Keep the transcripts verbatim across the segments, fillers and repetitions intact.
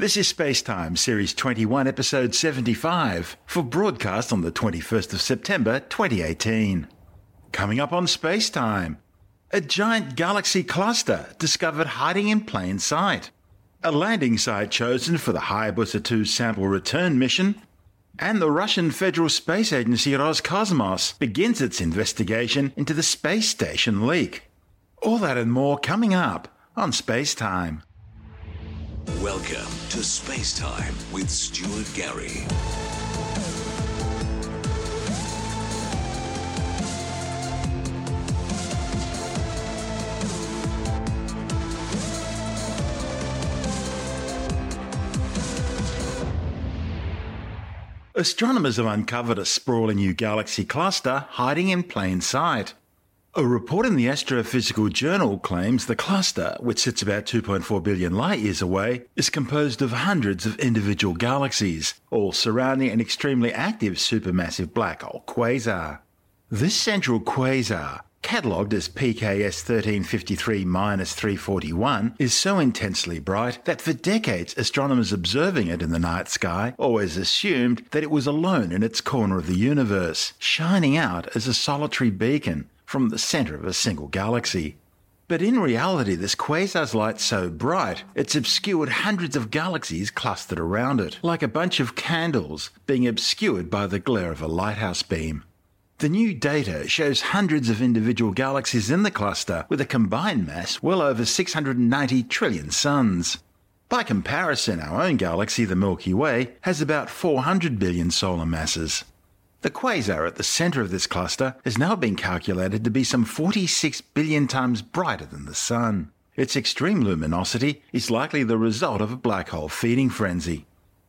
This is SpaceTime, Series twenty-one, Episode seventy-five, for broadcast on the twenty-first of September twenty eighteen. Coming up on SpaceTime, a giant galaxy cluster discovered hiding in plain sight, a landing site chosen for the Hayabusa two sample return mission, and the Russian Federal Space Agency Roscosmos begins its investigation into the space station leak. All that and more coming up on SpaceTime. Welcome to SpaceTime with Stuart Gary. Astronomers have uncovered a sprawling new galaxy cluster hiding in plain sight. A report in the Astrophysical Journal claims the cluster, which sits about two point four billion light-years away, is composed of hundreds of individual galaxies, all surrounding an extremely active supermassive black hole quasar. This central quasar, catalogued as P K S thirteen fifty-three dash three forty-one, is so intensely bright that for decades astronomers observing it in the night sky always assumed that it was alone in its corner of the universe, shining out as a solitary beacon from the centre of a single galaxy. But in reality, this quasar's light's so bright, it's obscured hundreds of galaxies clustered around it, like a bunch of candles being obscured by the glare of a lighthouse beam. The new data shows hundreds of individual galaxies in the cluster with a combined mass well over six hundred ninety trillion suns. By comparison, our own galaxy, the Milky Way, has about four hundred billion solar masses. The quasar at the centre of this cluster has now been calculated to be some forty-six billion times brighter than the Sun. Its extreme luminosity is likely the result of a black hole feeding frenzy.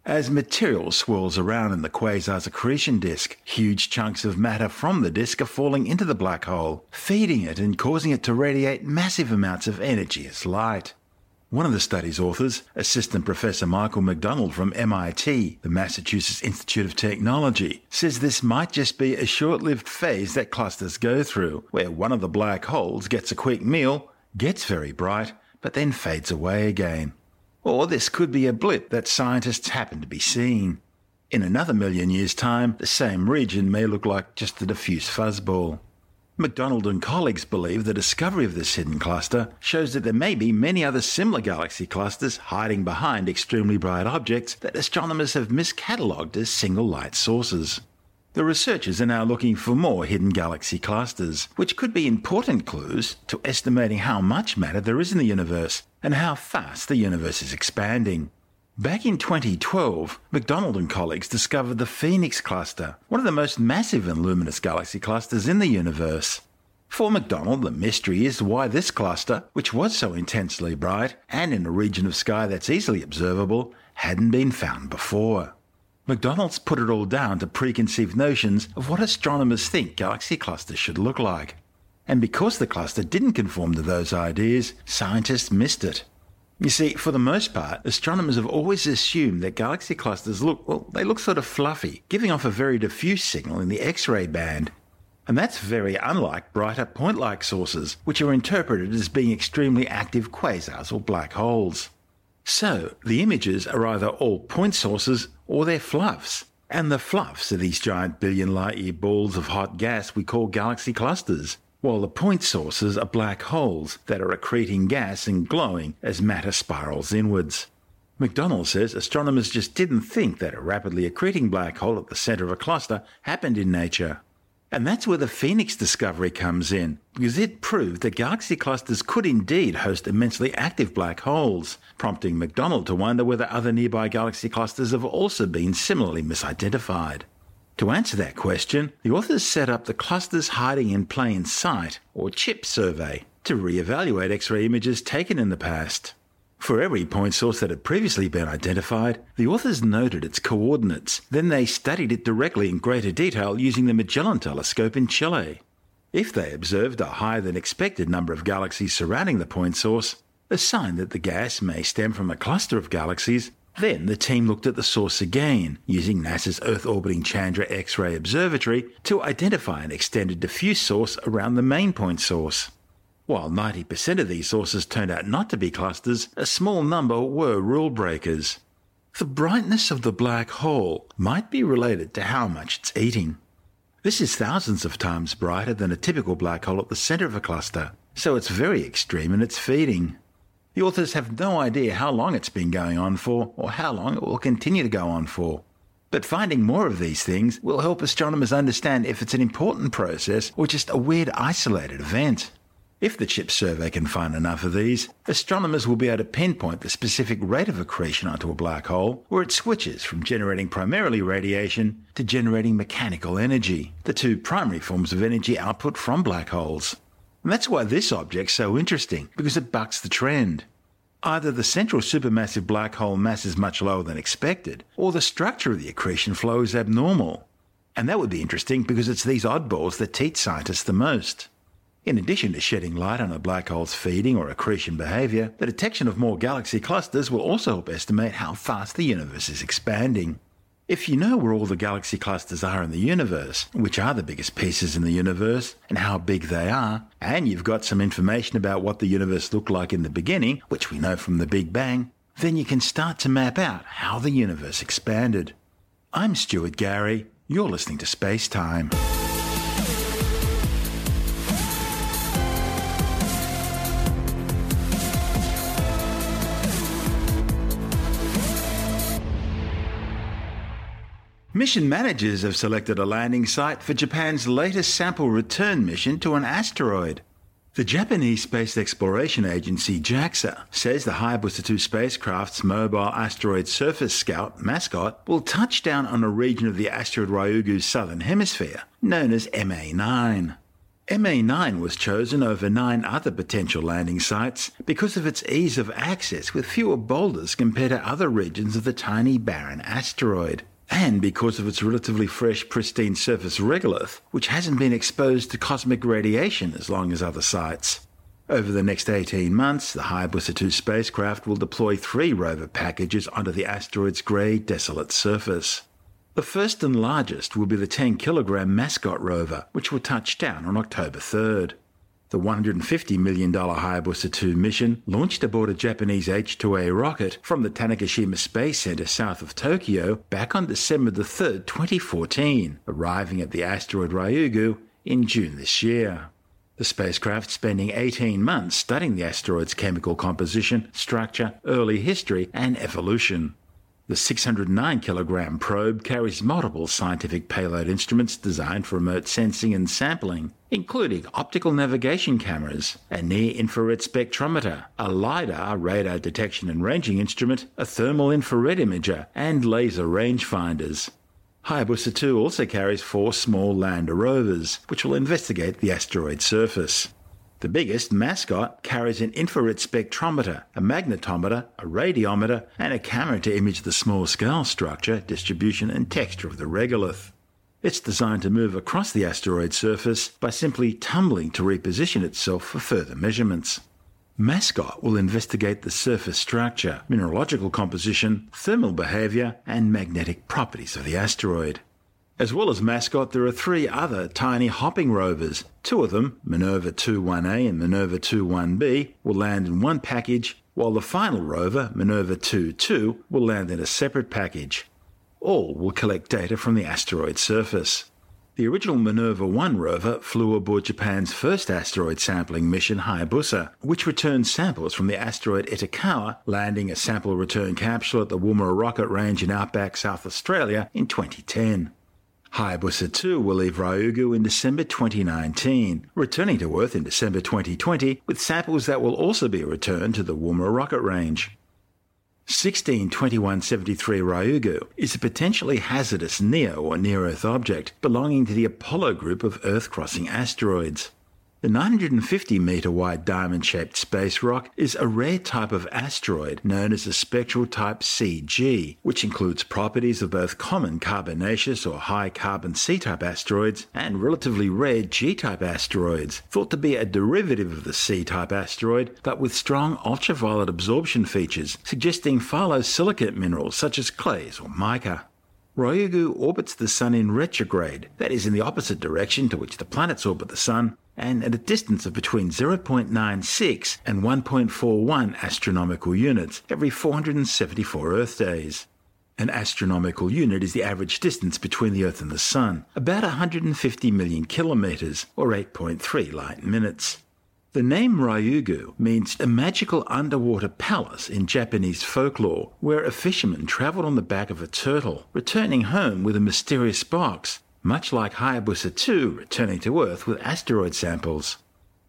As material swirls around in the quasar's accretion disk, huge chunks of matter from the disk are falling into the black hole, feeding it and causing it to radiate massive amounts of energy as light. One of the study's authors, Assistant Professor Michael McDonald from M I T, the Massachusetts Institute of Technology, says this might just be a short-lived phase that clusters go through, where one of the black holes gets a quick meal, gets very bright, but then fades away again. Or this could be a blip that scientists happen to be seeing. In another million years' time, the same region may look like just a diffuse fuzzball. McDonald and colleagues believe the discovery of this hidden cluster shows that there may be many other similar galaxy clusters hiding behind extremely bright objects that astronomers have miscatalogued as single light sources. The researchers are now looking for more hidden galaxy clusters, which could be important clues to estimating how much matter there is in the universe and how fast the universe is expanding. Back in twenty twelve, McDonald and colleagues discovered the Phoenix Cluster, one of the most massive and luminous galaxy clusters in the universe. For McDonald, the mystery is why this cluster, which was so intensely bright and in a region of sky that's easily observable, hadn't been found before. McDonald's put it all down to preconceived notions of what astronomers think galaxy clusters should look like. And because the cluster didn't conform to those ideas, scientists missed it. You see, for the most part, astronomers have always assumed that galaxy clusters look, well, they look sort of fluffy, giving off a very diffuse signal in the X-ray band. And that's very unlike brighter point-like sources, which are interpreted as being extremely active quasars or black holes. So, the images are either all point sources or they're fluffs. And the fluffs are these giant billion light-year balls of hot gas we call galaxy clusters, while the point sources are black holes that are accreting gas and glowing as matter spirals inwards. McDonald says astronomers just didn't think that a rapidly accreting black hole at the centre of a cluster happened in nature. And that's where the Phoenix discovery comes in, because it proved that galaxy clusters could indeed host immensely active black holes, prompting McDonald to wonder whether other nearby galaxy clusters have also been similarly misidentified. To answer that question, the authors set up the Clusters Hiding in Plain Sight, or CHIP, survey to re-evaluate X-ray images taken in the past. For every point source that had previously been identified, the authors noted its coordinates, then they studied it directly in greater detail using the Magellan Telescope in Chile. If they observed a higher-than-expected number of galaxies surrounding the point source, a sign that the gas may stem from a cluster of galaxies, then the team looked at the source again, using NASA's Earth-orbiting Chandra X-ray Observatory to identify an extended diffuse source around the main point source. While ninety percent of these sources turned out not to be clusters, a small number were rule breakers. The brightness of the black hole might be related to how much it's eating. This is thousands of times brighter than a typical black hole at the center of a cluster, so it's very extreme in its feeding. The authors have no idea how long it's been going on for or how long it will continue to go on for. But finding more of these things will help astronomers understand if it's an important process or just a weird isolated event. If the CHIP survey can find enough of these, astronomers will be able to pinpoint the specific rate of accretion onto a black hole where it switches from generating primarily radiation to generating mechanical energy, the two primary forms of energy output from black holes. And that's why this object's so interesting, because it bucks the trend. Either the central supermassive black hole mass is much lower than expected, or the structure of the accretion flow is abnormal. And that would be interesting because it's these oddballs that teach scientists the most. In addition to shedding light on a black hole's feeding or accretion behaviour, the detection of more galaxy clusters will also help estimate how fast the universe is expanding. If you know where all the galaxy clusters are in the universe, which are the biggest pieces in the universe, and how big they are, and you've got some information about what the universe looked like in the beginning, which we know from the Big Bang, then you can start to map out how the universe expanded. I'm Stuart Gary. You're listening to Space Time. Mission managers have selected a landing site for Japan's latest sample return mission to an asteroid. The Japanese Space Exploration Agency, JAXA, says the Hayabusa two spacecraft's mobile asteroid surface scout, MASCOT, will touch down on a region of the asteroid Ryugu's southern hemisphere, known as M A nine. M A nine was chosen over nine other potential landing sites because of its ease of access with fewer boulders compared to other regions of the tiny barren asteroid, and because of its relatively fresh, pristine surface regolith, which hasn't been exposed to cosmic radiation as long as other sites. Over the next eighteen months, the Hayabusa two spacecraft will deploy three rover packages onto the asteroid's grey, desolate surface. The first and largest will be the ten kilogram MASCOT rover, which will touch down on October third. The one hundred fifty million dollars Hayabusa two mission, launched aboard a Japanese H two A rocket from the Tanegashima Space Center south of Tokyo back on December the third, twenty fourteen, arriving at the asteroid Ryugu in June this year. The spacecraft spending eighteen months studying the asteroid's chemical composition, structure, early history, and evolution. The six hundred nine kilogram probe carries multiple scientific payload instruments designed for remote sensing and sampling, including optical navigation cameras, a near-infrared spectrometer, a LiDAR radar detection and ranging instrument, a thermal infrared imager, and laser rangefinders. Hayabusa two also carries four small lander rovers, which will investigate the asteroid surface. The biggest, MASCOT, carries an infrared spectrometer, a magnetometer, a radiometer, and a camera to image the small-scale structure, distribution, and texture of the regolith. It's designed to move across the asteroid surface by simply tumbling to reposition itself for further measurements. MASCOT will investigate the surface structure, mineralogical composition, thermal behavior, and magnetic properties of the asteroid. As well as MASCOT, there are three other tiny hopping rovers. Two of them, Minerva two one A and Minerva two one B, will land in one package, while the final rover, Minerva two two, will land in a separate package. All will collect data from the asteroid surface. The original Minerva one rover flew aboard Japan's first asteroid sampling mission, Hayabusa, which returned samples from the asteroid Itokawa, landing a sample return capsule at the Woomera Rocket Range in outback South Australia in twenty ten. Hayabusa two will leave Ryugu in December twenty nineteen, returning to Earth in December twenty twenty with samples that will also be returned to the Woomera Rocket Range. sixteen twenty-one seventy-three Ryugu is a potentially hazardous neo or near-Earth object belonging to the Apollo group of Earth-crossing asteroids. The nine hundred fifty metre wide diamond-shaped space rock is a rare type of asteroid known as a spectral type C G, which includes properties of both common carbonaceous or high-carbon C-type asteroids and relatively rare G-type asteroids, thought to be a derivative of the C-type asteroid but with strong ultraviolet absorption features, suggesting phyllosilicate minerals such as clays or mica. Ryugu orbits the Sun in retrograde, that is in the opposite direction to which the planets orbit the Sun, and at a distance of between zero point nine six and one point four one astronomical units every four hundred seventy-four Earth days. An astronomical unit is the average distance between the Earth and the Sun, about one hundred fifty million kilometres, or eight point three light minutes. The name Ryugu means a magical underwater palace in Japanese folklore, where a fisherman travelled on the back of a turtle, returning home with a mysterious box, much like Hayabusa two returning to Earth with asteroid samples.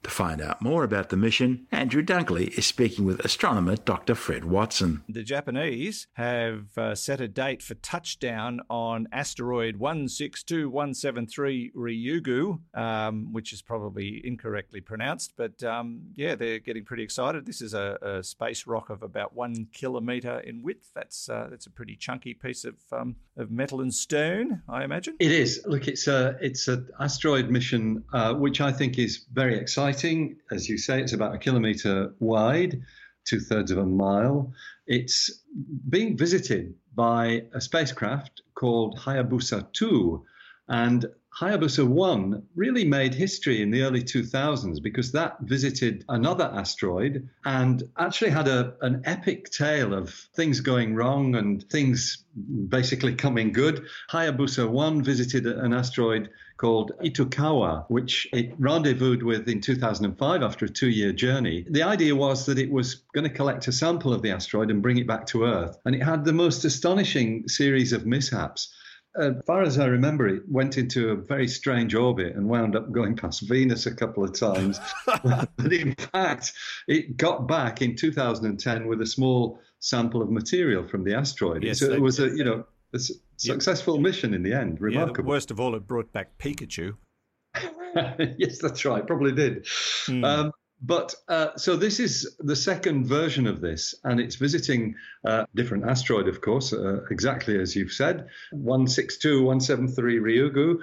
To find out more about the mission, Andrew Dunkley is speaking with astronomer Doctor Fred Watson. The Japanese have uh, set a date for touchdown on asteroid one six two one seven three Ryugu, um, which is probably incorrectly pronounced, but um, yeah, they're getting pretty excited. This is a, a space rock of about one kilometre in width. That's uh, that's a pretty chunky piece of um, of metal and stone, I imagine. It is. Look, it's a it's an asteroid mission, uh, which I think is very exciting. As you say, it's about a kilometre wide, two-thirds of a mile. It's being visited by a spacecraft called Hayabusa two. And Hayabusa one really made history in the early two thousands because that visited another asteroid and actually had a, an epic tale of things going wrong and things basically coming good. Hayabusa one visited an asteroid called Itokawa, which it rendezvoused with in two thousand five after a two-year journey. The idea was that it was going to collect a sample of the asteroid and bring it back to Earth. And it had the most astonishing series of mishaps. As far as I remember, it went into a very strange orbit and wound up going past Venus a couple of times. But in fact, it got back in two thousand ten with a small sample of material from the asteroid. Yes, so it was a, you know, a successful yeah. mission in the end. Remarkable. Yeah, the worst of all, it brought back Pikachu. Yes, that's right. Probably did. Mm. Um, But uh, so this is the second version of this, and it's visiting a uh, different asteroid, of course, uh, exactly as you've said, one six two one seven three Ryugu.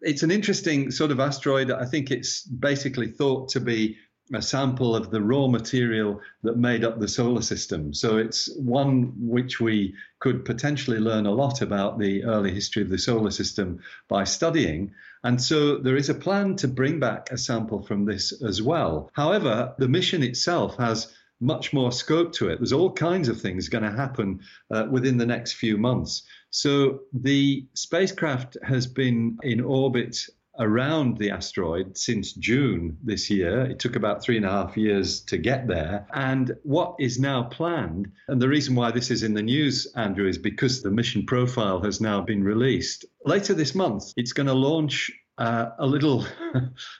It's an interesting sort of asteroid. I think it's basically thought to be a sample of the raw material that made up the solar system. So it's one which we could potentially learn a lot about the early history of the solar system by studying. And so there is a plan to bring back a sample from this as well. However, the mission itself has much more scope to it. There's all kinds of things going to happen uh, within the next few months. So the spacecraft has been in orbit around the asteroid since June this year. It took about three and a half years to get there. And what is now planned, and the reason why this is in the news, Andrew, is because the mission profile has now been released. Later this month, it's going to launch uh, a little,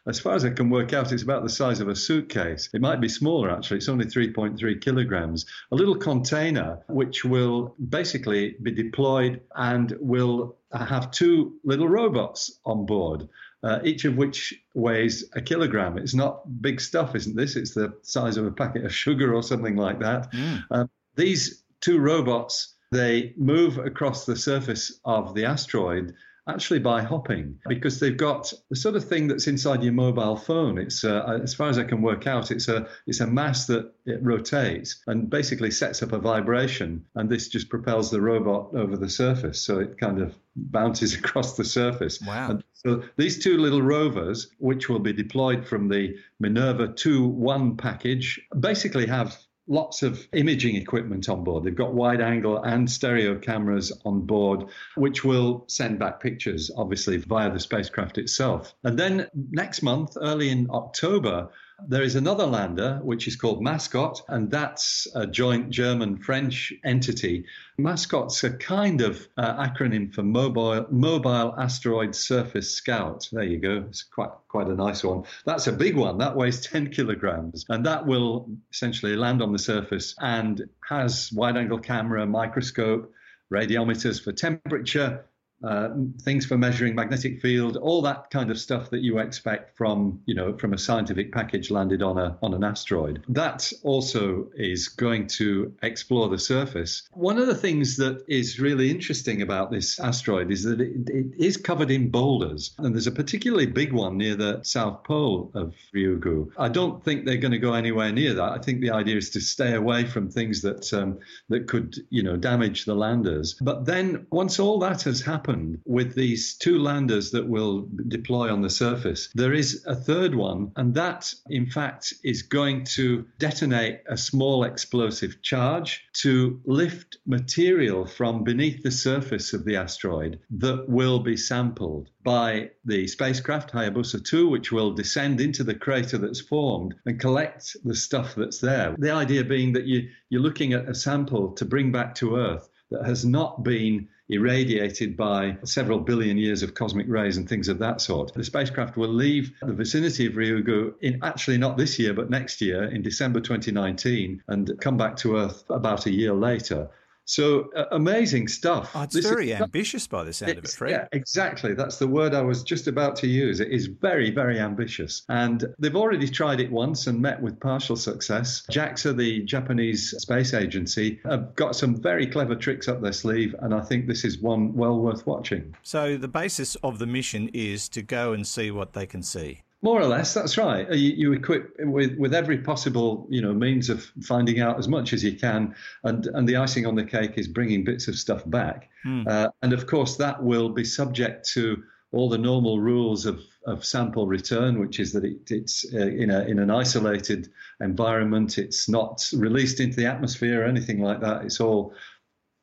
as far as I can work out, it's about the size of a suitcase. It might be smaller, actually. It's only three point three kilograms. A little container, which will basically be deployed and will have two little robots on board, uh, each of which weighs a kilogram. It's not big stuff, isn't this? It's the size of a packet of sugar or something like that. Mm. Uh, these two robots, they move across the surface of the asteroid actually by hopping, because they've got the sort of thing that's inside your mobile phone. It's uh, as far as I can work out, it's a it's a mass that it rotates and basically sets up a vibration, and this just propels the robot over the surface, so it kind of bounces across the surface. Wow. And so these two little rovers, which will be deployed from the Minerva two one package, basically have lots of imaging equipment on board. They've got wide angle and stereo cameras on board, which will send back pictures, obviously, via the spacecraft itself. And then next month, early in October, there is another lander, which is called MASCOT, and that's a joint German-French entity. MASCOT's a kind of uh, acronym for Mobile Mobile Asteroid Surface Scout. There you go. It's quite quite a nice one. That's a big one. That weighs ten kilograms, and that will essentially land on the surface and has wide-angle camera, microscope, radiometers for temperature, Uh, things for measuring magnetic field, all that kind of stuff that you expect from, you know, from a scientific package landed on a on an asteroid. That also is going to explore the surface. One of the things that is really interesting about this asteroid is that it, it is covered in boulders, and there's a particularly big one near the south pole of Ryugu. I don't think they're going to go anywhere near that. I think the idea is to stay away from things that um, that could, you know, damage the landers. But then once all that has happened, happened with these two landers that will deploy on the surface. There is a third one, and that, in fact, is going to detonate a small explosive charge to lift material from beneath the surface of the asteroid that will be sampled by the spacecraft Hayabusa two, which will descend into the crater that's formed and collect the stuff that's there. The idea being that you, you're looking at a sample to bring back to Earth that has not been irradiated by several billion years of cosmic rays and things of that sort. The spacecraft will leave the vicinity of Ryugu in actually not this year, but next year in December twenty nineteen and come back to Earth about a year later. So uh, amazing stuff. Oh, it's this very is, ambitious by the sound of it, Fred. Yeah, exactly. That's the word I was just about to use. It is very, very ambitious. And they've already tried it once and met with partial success. JAXA, the Japanese space agency, have got some very clever tricks up their sleeve, and I think this is one well worth watching. So the basis of the mission is to go and see what they can see. More or less, that's right. You, you equip with, with every possible, you know, means of finding out as much as you can, and, and the icing on the cake is bringing bits of stuff back. Mm. Uh, and of course, that will be subject to all the normal rules of, of sample return, which is that it, it's uh, in a in an isolated environment. It's not released into the atmosphere or anything like that. It's all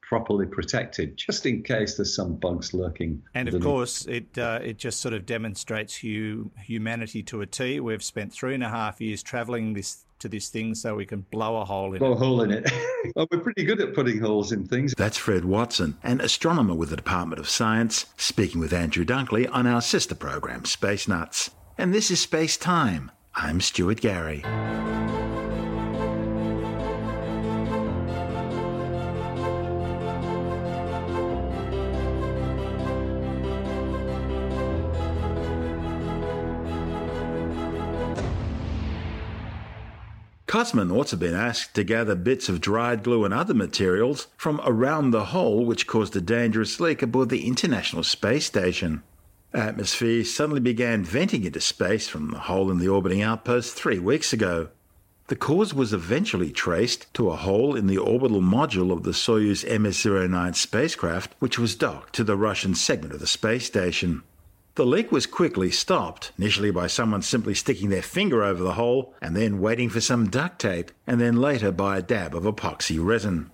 properly protected, just in case there's some bugs lurking. And of course, it uh, it just sort of demonstrates hu- humanity to a T. We've spent three and a half years travelling this to this thing so we can blow a hole in blow it. Blow a hole in it. Well, we're pretty good at putting holes in things. That's Fred Watson, an astronomer with the Department of Science, speaking with Andrew Dunkley on our sister program, Space Nuts. And this is Space Time. I'm Stuart Gary. Cosmonauts have been asked to gather bits of dried glue and other materials from around the hole which caused a dangerous leak aboard the International Space Station. Atmosphere suddenly began venting into space from the hole in the orbiting outpost three weeks ago. The cause was eventually traced to a hole in the orbital module of the Soyuz M S zero nine spacecraft, which was docked to the Russian segment of the space station. The leak was quickly stopped, initially by someone simply sticking their finger over the hole and then waiting for some duct tape, and then later by a dab of epoxy resin.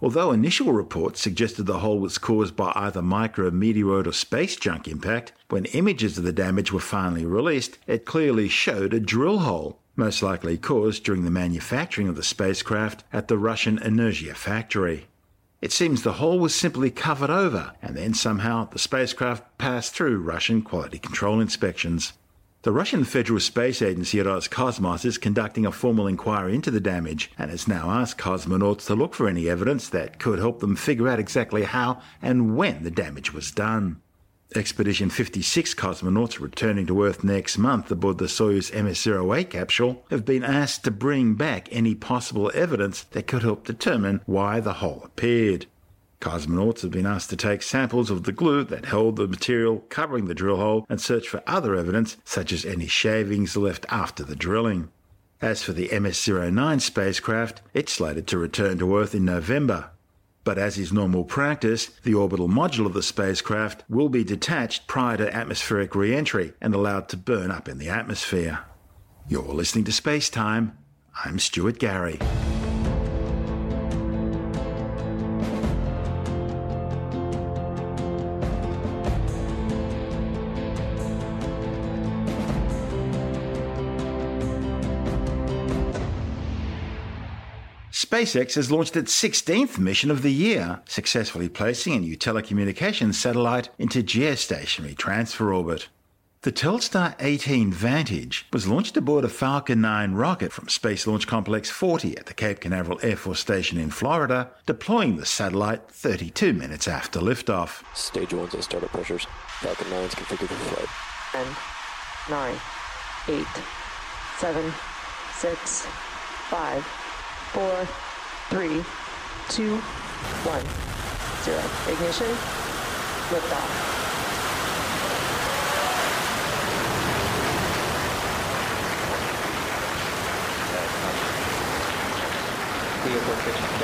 Although initial reports suggested the hole was caused by either micrometeoroid or space junk impact, when images of the damage were finally released, it clearly showed a drill hole, most likely caused during the manufacturing of the spacecraft at the Russian Energia factory. It seems the hole was simply covered over, and then somehow the spacecraft passed through Russian quality control inspections. The Russian Federal Space Agency at Roscosmos is conducting a formal inquiry into the damage and has now asked cosmonauts to look for any evidence that could help them figure out exactly how and when the damage was done. Expedition fifty-six cosmonauts returning to Earth next month aboard the Soyuz M S zero eight capsule have been asked to bring back any possible evidence that could help determine why the hole appeared. Cosmonauts have been asked to take samples of the glue that held the material covering the drill hole and search for other evidence, such as any shavings left after the drilling. As for the M S zero nine spacecraft, it's slated to return to Earth in November. But as is normal practice, the orbital module of the spacecraft will be detached prior to atmospheric re-entry and allowed to burn up in the atmosphere. You're listening to Space Time. I'm Stuart Gary. SpaceX has launched its sixteenth mission of the year, successfully placing a new telecommunications satellite into geostationary transfer orbit. The Telstar eighteen Vantage was launched aboard a Falcon nine rocket from Space Launch Complex forty at the Cape Canaveral Air Force Station in Florida, deploying the satellite thirty-two minutes after liftoff. Stage one's and startup pressures. Falcon nine's configured for flight. ten, nine, eight, seven, six, five, four, three, two, one, zero. Ignition, liftoff. Vehicle pitching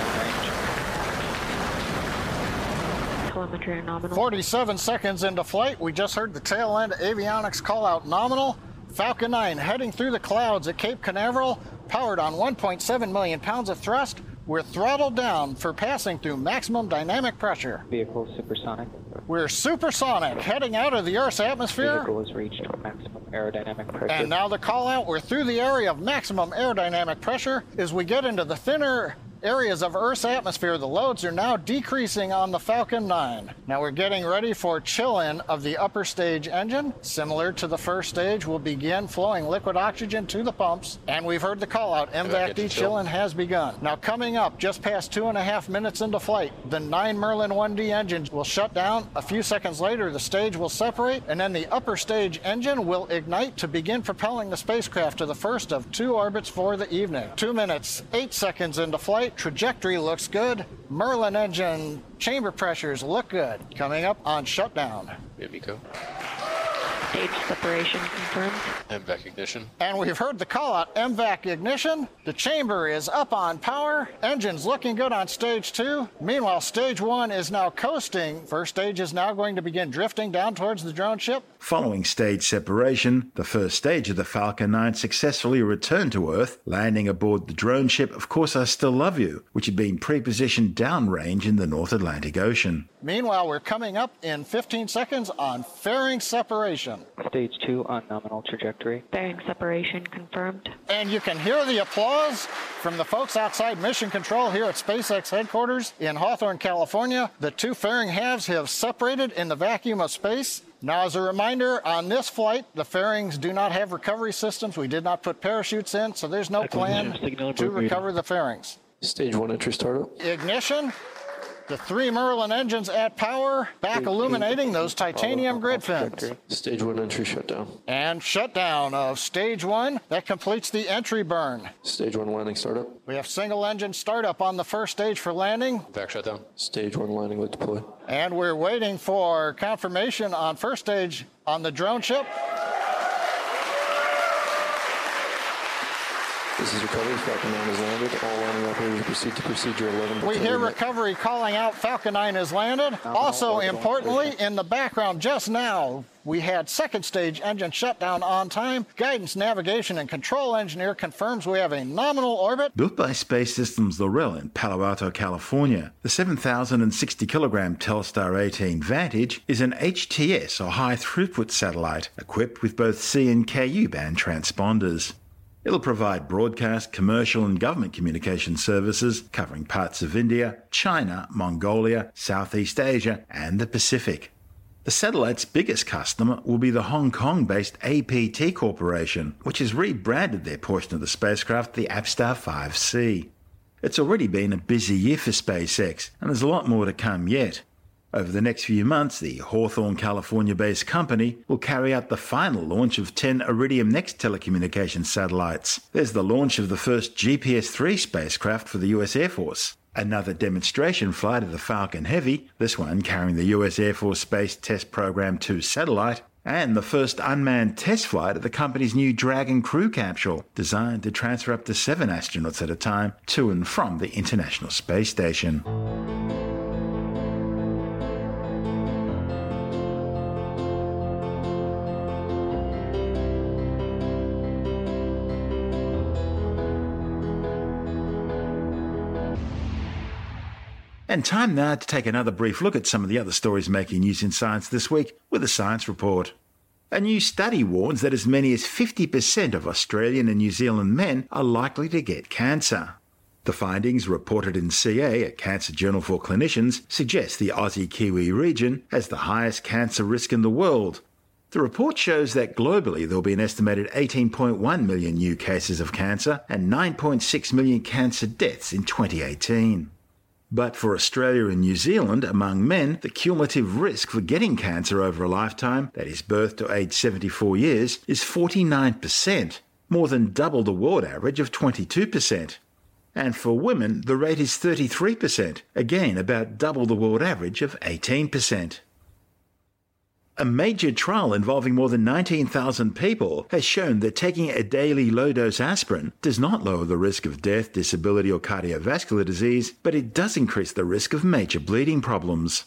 downrange. telemetry are nominal. forty-seven seconds into flight, we just heard the tail end avionics call out nominal. Falcon nine heading through the clouds at Cape Canaveral, powered on one point seven million pounds of thrust. We're throttled down for passing through maximum dynamic pressure. Vehicle supersonic. We're supersonic, heading out of the Earth's atmosphere. Vehicle has reached maximum aerodynamic pressure. And now the call out, we're through the area of maximum aerodynamic pressure. As we get into the thinner areas of Earth's atmosphere, the loads are now decreasing on the Falcon nine. Now we're getting ready for chill-in of the upper stage engine. Similar to the first stage, we'll begin flowing liquid oxygen to the pumps, and we've heard the call-out, M VAC D chill-in has begun. Now coming up, just past two and a half minutes into flight, the nine Merlin one D engines will shut down. A few seconds later, the stage will separate, and then the upper stage engine will ignite to begin propelling the spacecraft to the first of two orbits for the evening. Two minutes, eight seconds into flight, trajectory looks good. Merlin engine chamber pressures look good. Coming up on shutdown. Here we go. Stage separation confirmed. M VAC ignition. And we've heard the call out, M VAC ignition. The chamber is up on power. Engine's looking good on stage two. Meanwhile, stage one is now coasting. First stage is now going to begin drifting down towards the drone ship. Following stage separation, the first stage of the Falcon nine successfully returned to Earth, landing aboard the drone ship Of Course I Still Love You, which had been pre-positioned downrange in the North Atlantic Ocean. Meanwhile, we're coming up in fifteen seconds on fairing separation. Stage two on nominal trajectory. Bearing separation confirmed. And you can hear the applause from the folks outside Mission Control here at SpaceX headquarters in Hawthorne, California. The two fairing halves have separated in the vacuum of space. Now, as a reminder, on this flight, the fairings do not have recovery systems. We did not put parachutes in, so there's no plan to recover the fairings. Stage one entry startup. Ignition. The three Merlin engines at power, back illuminating those titanium grid fins. Stage one entry shutdown. And shutdown of stage one. That completes the entry burn. Stage one landing startup. We have single engine startup on the first stage for landing. Back shutdown. Stage one landing with deploy. And we're waiting for confirmation on first stage on the drone ship. This is recovery. Falcon nine has landed. All landing operators proceed to procedure eleven. We hear recovery calling out Falcon nine has landed. Also, importantly, in the background just now, we had second stage engine shutdown on time. Guidance, navigation, and control engineer confirms we have a nominal orbit. Built by Space Systems Lorel in Palo Alto, California, the seven thousand sixty kilogram Telstar eighteen Vantage is an H T S, or high-throughput satellite, equipped with both C and Ku band transponders. It'll provide broadcast, commercial and government communication services covering parts of India, China, Mongolia, Southeast Asia and the Pacific. The satellite's biggest customer will be the Hong Kong-based A P T Corporation, which has rebranded their portion of the spacecraft the Apstar five C. It's already been a busy year for SpaceX, and there's a lot more to come yet. Over the next few months, the Hawthorne, California-based company will carry out the final launch of ten Iridium Next telecommunications satellites. There's the launch of the first G P S three spacecraft for the U S Air Force, another demonstration flight of the Falcon Heavy, this one carrying the U S Air Force Space Test Program two satellite, and the first unmanned test flight of the company's new Dragon crew capsule, designed to transfer up to seven astronauts at a time to and from the International Space Station. And time now to take another brief look at some of the other stories making news in science this week with a science report. A new study warns that as many as fifty percent of Australian and New Zealand men are likely to get cancer. The findings, reported in C A, a cancer journal for clinicians, suggest the Aussie-Kiwi region has the highest cancer risk in the world. The report shows that globally there will be an estimated eighteen point one million new cases of cancer and nine point six million cancer deaths in twenty eighteen. But for Australia and New Zealand, among men, the cumulative risk for getting cancer over a lifetime, that is birth to age seventy-four years, is forty-nine percent, more than double the world average of twenty-two percent. And for women, the rate is thirty-three percent, again about double the world average of eighteen percent. A major trial involving more than nineteen thousand people has shown that taking a daily low-dose aspirin does not lower the risk of death, disability or cardiovascular disease, but it does increase the risk of major bleeding problems.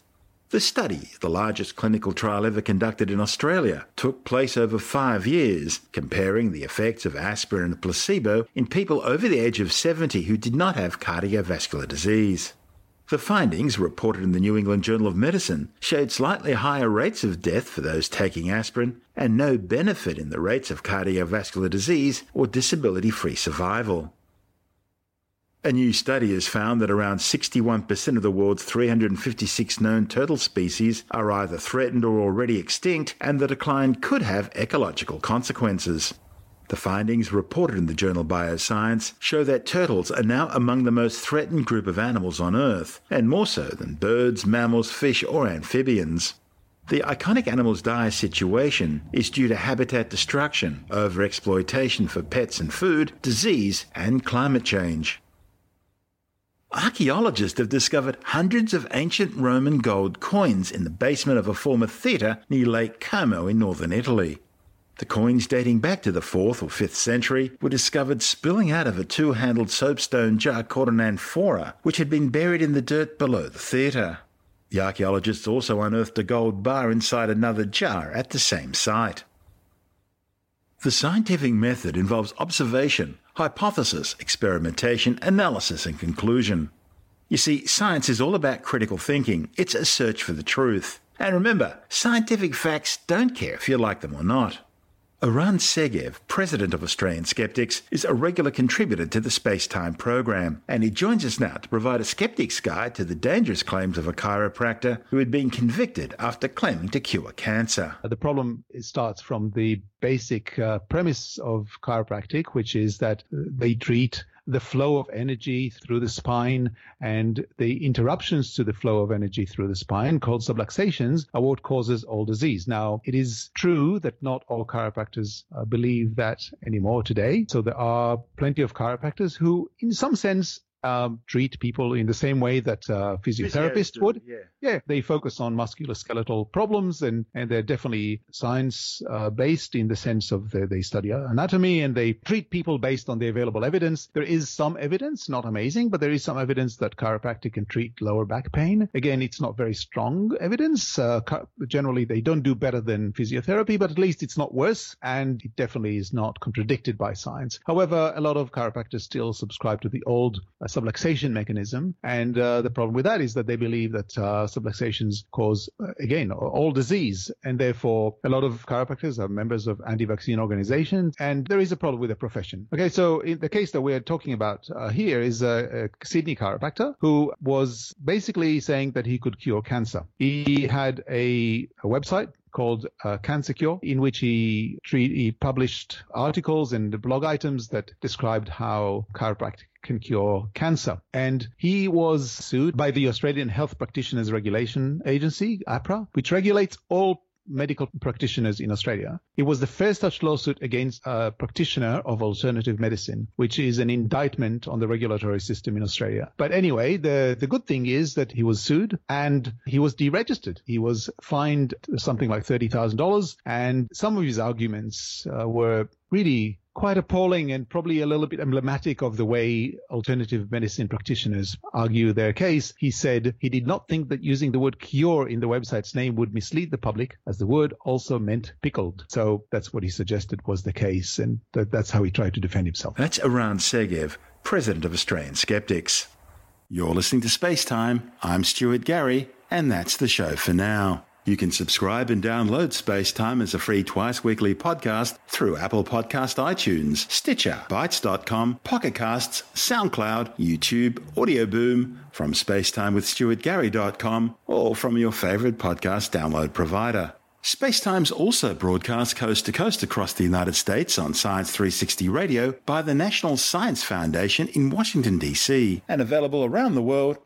The study, the largest clinical trial ever conducted in Australia, took place over five years, comparing the effects of aspirin and placebo in people over the age of seventy who did not have cardiovascular disease. The findings, reported in the New England Journal of Medicine, showed slightly higher rates of death for those taking aspirin and no benefit in the rates of cardiovascular disease or disability-free survival. A new study has found that around sixty-one percent of the world's three hundred fifty-six known turtle species are either threatened or already extinct, and the decline could have ecological consequences. The findings, reported in the journal Bioscience, show that turtles are now among the most threatened group of animals on Earth, and more so than birds, mammals, fish or amphibians. The iconic animals die situation is due to habitat destruction, overexploitation for pets and food, disease and climate change. Archaeologists have discovered hundreds of ancient Roman gold coins in the basement of a former theatre near Lake Como in northern Italy. The coins, dating back to the fourth or fifth century, were discovered spilling out of a two-handled soapstone jar called an amphora, which had been buried in the dirt below the theatre. The archaeologists also unearthed a gold bar inside another jar at the same site. The scientific method involves observation, hypothesis, experimentation, analysis and conclusion. You see, science is all about critical thinking. It's a search for the truth. And remember, scientific facts don't care if you like them or not. Aran Segev, president of Australian Skeptics, is a regular contributor to the SpaceTime program, and he joins us now to provide a skeptic's guide to the dangerous claims of a chiropractor who had been convicted after claiming to cure cancer. The problem starts from the basic uh, premise of chiropractic, which is that they treat the flow of energy through the spine, and the interruptions to the flow of energy through the spine, called subluxations, are what causes all disease. Now, it is true that not all chiropractors uh, believe that anymore today. So there are plenty of chiropractors who, in some sense, Um, treat people in the same way that uh, physiotherapists would. Yeah. yeah, they focus on musculoskeletal problems, and, and they're definitely science-based uh, in the sense of the, they study anatomy, and they treat people based on the available evidence. There is some evidence, not amazing, but there is some evidence that chiropractic can treat lower back pain. Again, it's not very strong evidence. Uh, car- generally, they don't do better than physiotherapy, but at least it's not worse, and it definitely is not contradicted by science. However, a lot of chiropractors still subscribe to the old uh, subluxation mechanism, and uh, the problem with that is that they believe that uh, subluxations cause, uh, again, all disease, and therefore a lot of chiropractors are members of anti-vaccine organizations, and there is a problem with the profession. Okay, so in the case that we're talking about uh, here is a, a Sydney chiropractor who was basically saying that he could cure cancer. He had a, a website called uh, Cancer Cure, in which he, treat, he published articles and blog items that described how chiropractic can cure cancer. And he was sued by the Australian Health Practitioners Regulation Agency, APRA, which regulates all medical practitioners in Australia. It was the first such lawsuit against a practitioner of alternative medicine, which is an indictment on the regulatory system in Australia. But anyway, the, the good thing is that he was sued and he was deregistered. He was fined something like thirty thousand dollars, and some of his arguments uh, were really quite appalling and probably a little bit emblematic of the way alternative medicine practitioners argue their case. He said he did not think that using the word cure in the website's name would mislead the public, as the word also meant pickled. So that's what he suggested was the case, and th- that's how he tried to defend himself. That's Aran Segev, president of Australian Skeptics. You're listening to Space Time. I'm Stuart Gary, and that's the show for now. You can subscribe and download Space Time as a free twice-weekly podcast through Apple Podcast, iTunes, Stitcher, Bytes dot com, Pocket Casts, SoundCloud, YouTube, Audioboom, from space time with stuart gary dot com, or from your favourite podcast download provider. Spacetime's also broadcast coast-to-coast across the United States on Science three sixty Radio by the National Science Foundation in Washington, D C, and available around the world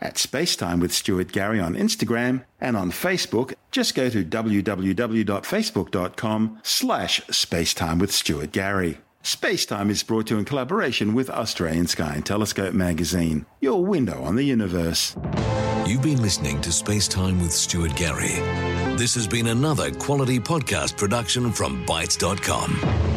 at Spacetime with Stuart Gary on Instagram, and on Facebook, just go to w w w dot facebook dot com slash Spacetime with Stuart Gary. SpaceTime is brought to you in collaboration with Australian Sky and Telescope magazine, your window on the universe. You've been listening to SpaceTime with Stuart Gary. This has been another quality podcast production from Bytes dot com.